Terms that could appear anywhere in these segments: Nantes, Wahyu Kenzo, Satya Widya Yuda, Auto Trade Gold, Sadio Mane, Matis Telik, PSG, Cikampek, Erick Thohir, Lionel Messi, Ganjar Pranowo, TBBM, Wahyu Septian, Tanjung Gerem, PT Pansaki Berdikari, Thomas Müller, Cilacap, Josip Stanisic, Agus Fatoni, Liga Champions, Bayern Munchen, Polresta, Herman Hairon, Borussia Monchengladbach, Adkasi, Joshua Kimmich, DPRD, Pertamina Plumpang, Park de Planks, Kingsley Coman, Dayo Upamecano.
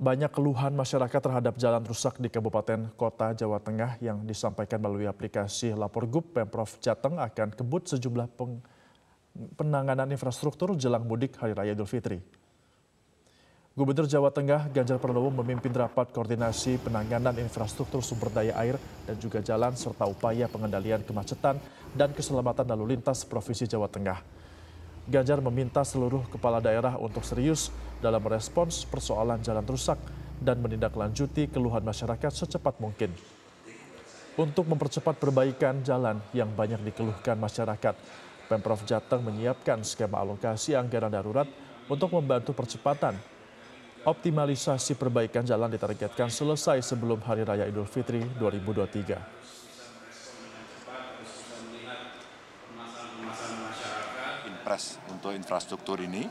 banyak keluhan masyarakat terhadap jalan rusak di Kabupaten Kota Jawa Tengah yang disampaikan melalui aplikasi Lapor Gub Pemprov Jateng akan kebut sejumlah penanganan infrastruktur jelang mudik Hari Raya Idul Fitri. Gubernur Jawa Tengah Ganjar Pranowo memimpin rapat koordinasi penanganan infrastruktur sumber daya air dan juga jalan serta upaya pengendalian kemacetan dan keselamatan lalu lintas Provinsi Jawa Tengah. Ganjar meminta seluruh kepala daerah untuk serius dalam merespons persoalan jalan rusak dan menindaklanjuti keluhan masyarakat secepat mungkin. Untuk mempercepat perbaikan jalan yang banyak dikeluhkan masyarakat, Pemprov Jateng menyiapkan skema alokasi anggaran darurat untuk membantu percepatan. Optimalisasi perbaikan jalan ditargetkan selesai sebelum Hari Raya Idul Fitri 2023. Untuk infrastruktur ini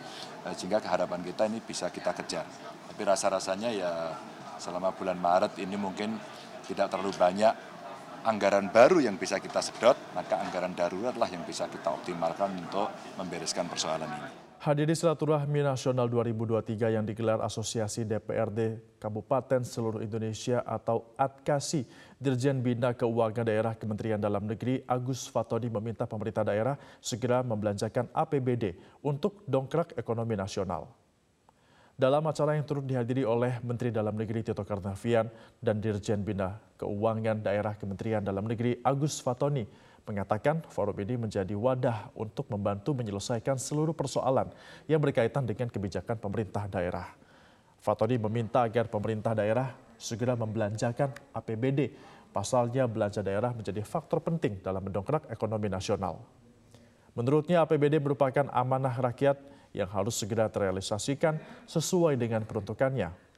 sehingga keharapan kita ini bisa kita kejar. Tapi rasa-rasanya ya selama bulan Maret ini mungkin tidak terlalu banyak anggaran baru yang bisa kita sedot, maka anggaran daruratlah yang bisa kita optimalkan untuk membereskan persoalan ini. Hadiri Silaturahmi Nasional 2023 yang digelar Asosiasi DPRD Kabupaten Seluruh Indonesia atau Adkasi, Dirjen Bina Keuangan Daerah Kementerian Dalam Negeri Agus Fatoni meminta pemerintah daerah segera membelanjakan APBD untuk dongkrak ekonomi nasional. Dalam acara yang turut dihadiri oleh Menteri Dalam Negeri Tito Karnavian dan Dirjen Bina Keuangan Daerah Kementerian Dalam Negeri Agus Fatoni, mengatakan forum ini menjadi wadah untuk membantu menyelesaikan seluruh persoalan yang berkaitan dengan kebijakan pemerintah daerah. Fatoni meminta agar pemerintah daerah segera membelanjakan APBD, pasalnya belanja daerah menjadi faktor penting dalam mendongkrak ekonomi nasional. Menurutnya APBD merupakan amanah rakyat yang harus segera terrealisasikan sesuai dengan peruntukannya.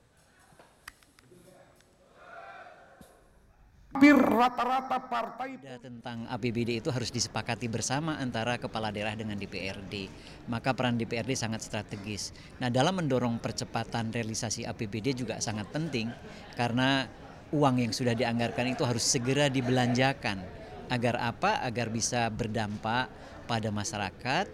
Rata-rata partai tentang APBD itu harus disepakati bersama antara kepala daerah dengan DPRD. Maka peran DPRD sangat strategis. Nah, dalam mendorong percepatan realisasi APBD juga sangat penting karena uang yang sudah dianggarkan itu harus segera dibelanjakan. Agar apa? Agar bisa berdampak pada masyarakat,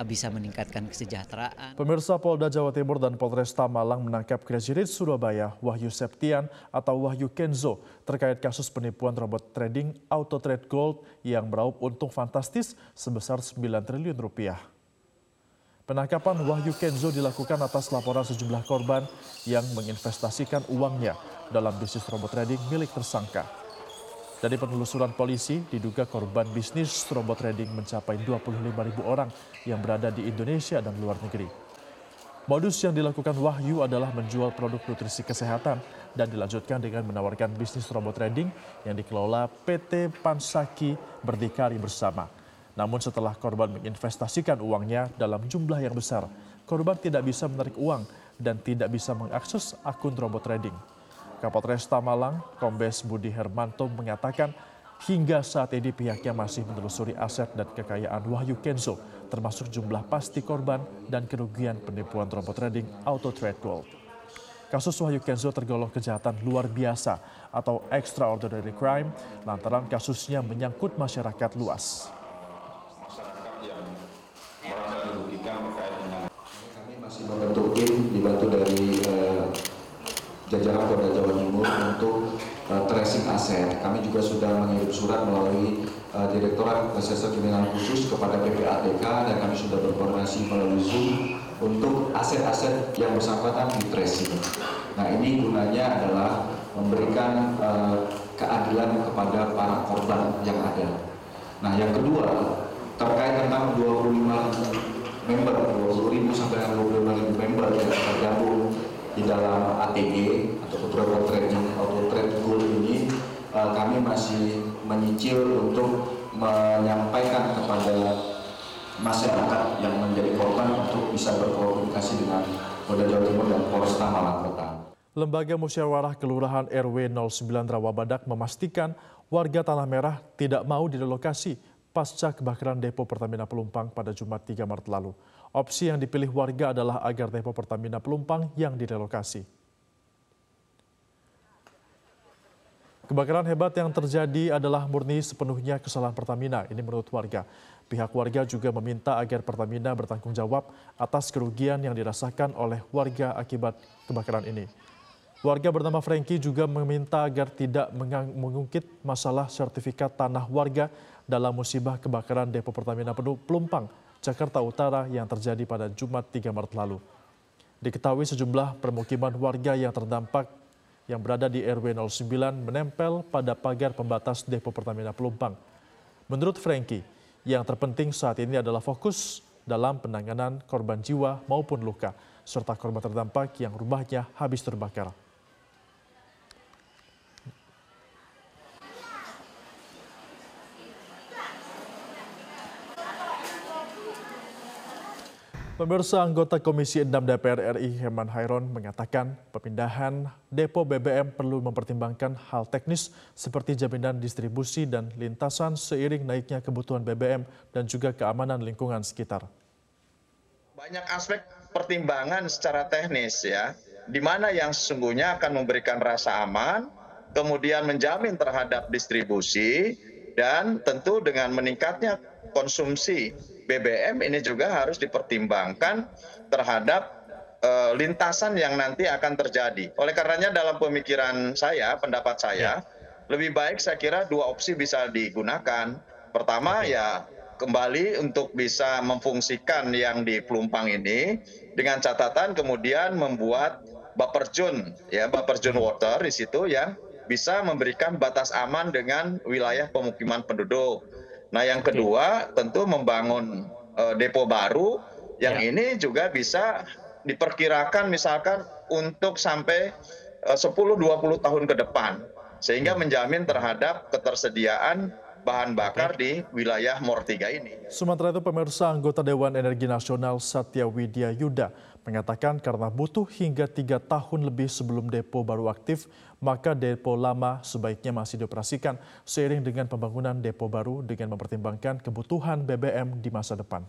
bisa meningkatkan kesejahteraan. Pemirsa, Polda Jawa Timur dan Polresta Malang menangkap crazy rich Surabaya Wahyu Septian atau Wahyu Kenzo terkait kasus penipuan robot trading Auto Trade Gold yang meraup untung fantastis sebesar 9 triliun rupiah. Penangkapan Wahyu Kenzo dilakukan atas laporan sejumlah korban yang menginvestasikan uangnya dalam bisnis robot trading milik tersangka. Dari penelusuran polisi, diduga korban bisnis robot trading mencapai 25.000 orang yang berada di Indonesia dan luar negeri. Modus yang dilakukan Wahyu adalah menjual produk nutrisi kesehatan dan dilanjutkan dengan menawarkan bisnis robot trading yang dikelola PT Pansaki Berdikari bersama. Namun setelah korban menginvestasikan uangnya dalam jumlah yang besar, korban tidak bisa menarik uang dan tidak bisa mengakses akun robot trading. Kapolresta Malang, Kombes Budi Hermanto mengatakan hingga saat ini pihaknya masih menelusuri aset dan kekayaan Wahyu Kenzo, termasuk jumlah pasti korban dan kerugian penipuan robot trading Auto Trade Gold. Kasus Wahyu Kenzo tergolong kejahatan luar biasa atau extraordinary crime lantaran kasusnya menyangkut masyarakat luas. Kami masih membentuk tim dibantu dari jajaran Polda Jawa Timur untuk tracing aset. Kami juga sudah mengirim surat melalui Direktorat Reserse Kriminal Khusus kepada PPATK dan kami sudah berkoordinasi melalui Zoom untuk aset-aset yang bersangkutan di tracing. Nah, ini gunanya adalah memberikan keadilan kepada para korban yang ada. Nah, yang kedua terkait tentang 20.000 sampai 25.000 member yang tergabung di dalam ATG atau beberapa trading Auto Trade Gold ini, kami masih menyicil untuk menyampaikan kepada masyarakat yang menjadi korban untuk bisa berkomunikasi dengan Polda Jawa Timur dan Polresta Malang Kota. Lembaga Musyawarah Kelurahan RW 09 Rawabadak memastikan warga Tanah Merah tidak mau direlokasi pasca kebakaran depo Pertamina Plumpang pada Jumat 3 Maret lalu. Opsi yang dipilih warga adalah agar depo Pertamina Plumpang yang direlokasi. Kebakaran hebat yang terjadi adalah murni sepenuhnya kesalahan Pertamina, ini menurut warga. Pihak warga juga meminta agar Pertamina bertanggung jawab atas kerugian yang dirasakan oleh warga akibat kebakaran ini. Warga bernama Franky juga meminta agar tidak mengungkit masalah sertifikat tanah warga dalam musibah kebakaran depo Pertamina Plumpang, Jakarta Utara yang terjadi pada Jumat 3 Maret lalu. Diketahui sejumlah permukiman warga yang terdampak yang berada di RW 09 menempel pada pagar pembatas depo Pertamina Plumpang. Menurut Franky, yang terpenting saat ini adalah fokus dalam penanganan korban jiwa maupun luka, serta korban terdampak yang rumahnya habis terbakar. Pemirsa, anggota Komisi 6 DPR RI Herman Hairon mengatakan pemindahan depo BBM perlu mempertimbangkan hal teknis seperti jaminan distribusi dan lintasan seiring naiknya kebutuhan BBM dan juga keamanan lingkungan sekitar. Banyak aspek pertimbangan secara teknis ya, di mana yang sesungguhnya akan memberikan rasa aman, kemudian menjamin terhadap distribusi, dan tentu dengan meningkatnya konsumsi BBM ini juga harus dipertimbangkan terhadap lintasan yang nanti akan terjadi. Oleh karenanya dalam pemikiran saya, pendapat saya, lebih baik saya kira dua opsi bisa digunakan. Pertama ya kembali untuk bisa memfungsikan yang di Plumpang ini dengan catatan kemudian membuat Baperjun Water di situ yang bisa memberikan batas aman dengan wilayah pemukiman penduduk. Nah, yang kedua tentu membangun depo baru yang ini juga bisa diperkirakan misalkan untuk sampai 10-20 tahun ke depan. Sehingga menjamin terhadap ketersediaan bahan bakar di wilayah Mor 3 ini. Sementara itu, pemirsa, anggota Dewan Energi Nasional Satya Widya Yuda mengatakan karena butuh hingga 3 tahun lebih sebelum depo baru aktif, maka depo lama sebaiknya masih dioperasikan seiring dengan pembangunan depo baru dengan mempertimbangkan kebutuhan BBM di masa depan.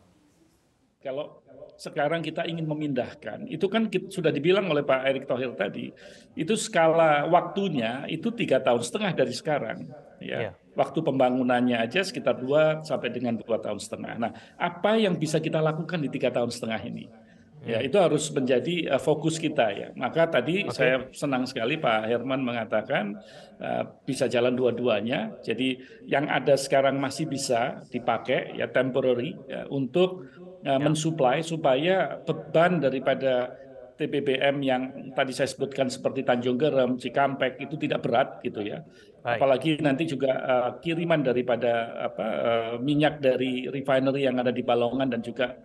Kalau sekarang kita ingin memindahkan, itu kan sudah dibilang oleh Pak Erick Thohir tadi, itu skala waktunya itu 3,5 tahun dari sekarang. Ya. Waktu pembangunannya aja sekitar 2 sampai dengan 2,5 tahun. Nah, apa yang bisa kita lakukan di 3,5 tahun ini? Ya, itu harus menjadi fokus kita ya. Maka tadi saya senang sekali Pak Herman mengatakan bisa jalan dua-duanya. Jadi yang ada sekarang masih bisa dipakai ya temporary ya, untuk mensuplai supaya beban daripada TBBM yang tadi saya sebutkan seperti Tanjung Gerem, Cikampek itu tidak berat gitu ya. Baik. Apalagi nanti juga kiriman daripada minyak dari refinery yang ada di Balongan dan juga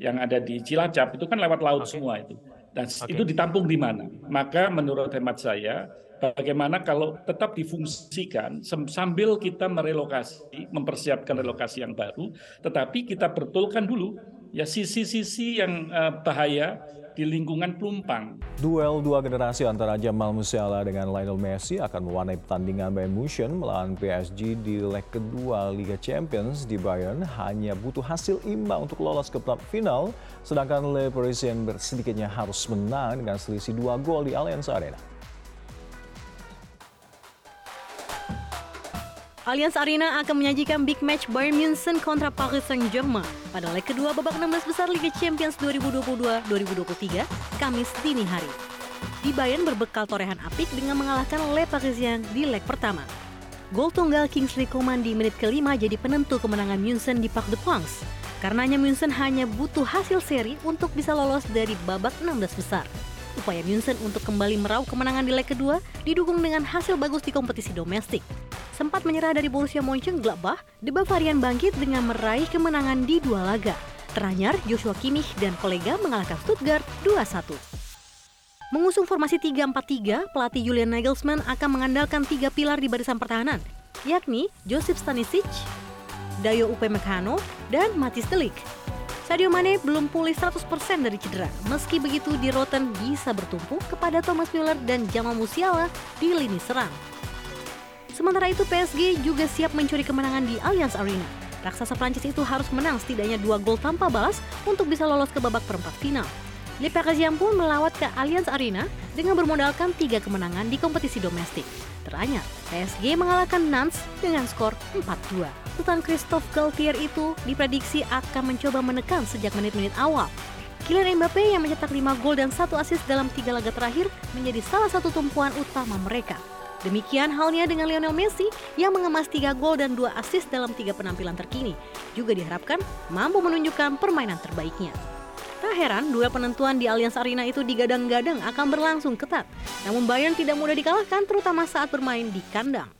yang ada di Cilacap itu kan lewat laut semua itu. Dan itu ditampung di mana? Maka menurut hemat saya, bagaimana kalau tetap difungsikan sambil kita merelokasi, mempersiapkan relokasi yang baru, tetapi kita bertolkan dulu ya sisi-sisi yang bahaya di lingkungan Plumpang. Duel dua generasi antara Jamal Musiala dengan Lionel Messi akan mewarnai pertandingan Bayern Munchen melawan PSG di leg kedua Liga Champions. Di Bayern hanya butuh hasil imbang untuk lolos ke perempat final, sedangkan Le Parisien sedikitnya harus menang dengan selisih 2 gol di Allianz Arena. Allianz Arena akan menyajikan big match Bayern Munchen kontra Paris Saint-Germain pada leg kedua babak 16 besar Liga Champions 2022-2023 Kamis dini hari. Di Bayern berbekal torehan apik dengan mengalahkan Le Parisien di leg pertama. Gol tunggal Kingsley Coman di menit ke-5 jadi penentu kemenangan Munchen di Park de Planks. Karenanya Munchen hanya butuh hasil seri untuk bisa lolos dari babak 16 besar. Upaya Munchen untuk kembali meraup kemenangan di leg kedua didukung dengan hasil bagus di kompetisi domestik. Sempat menyerah dari Borussia Monchengladbach, The Bavarian bangkit dengan meraih kemenangan di 2 laga. Teranyar, Joshua Kimmich dan kolega mengalahkan Stuttgart 2-1. Mengusung formasi 3-4-3, pelatih Julian Nagelsmann akan mengandalkan 3 pilar di barisan pertahanan, yakni Josip Stanisic, Dayo Upamecano, dan Matis Telik. Sadio Mane belum pulih 100% dari cedera, meski begitu di roten bisa bertumpu kepada Thomas Müller dan Jamal Musiala di lini serang. Sementara itu PSG juga siap mencuri kemenangan di Allianz Arena. Raksasa Prancis itu harus menang setidaknya 2 gol tanpa balas untuk bisa lolos ke babak perempat final. Le Parisien pun melawat ke Allianz Arena dengan bermodalkan 3 kemenangan di kompetisi domestik. Teranyar, PSG mengalahkan Nantes dengan skor 4-2. Sultan Christophe Galtier itu diprediksi akan mencoba menekan sejak menit-menit awal. Kylian Mbappe yang mencetak 5 gol dan 1 assist dalam 3 laga terakhir menjadi salah satu tumpuan utama mereka. Demikian halnya dengan Lionel Messi yang mengemas 3 gol dan 2 assist dalam 3 penampilan terkini, juga diharapkan mampu menunjukkan permainan terbaiknya. Tak heran, duel penentuan di Allianz Arena itu digadang-gadang akan berlangsung ketat. Namun Bayern tidak mudah dikalahkan, terutama saat bermain di kandang.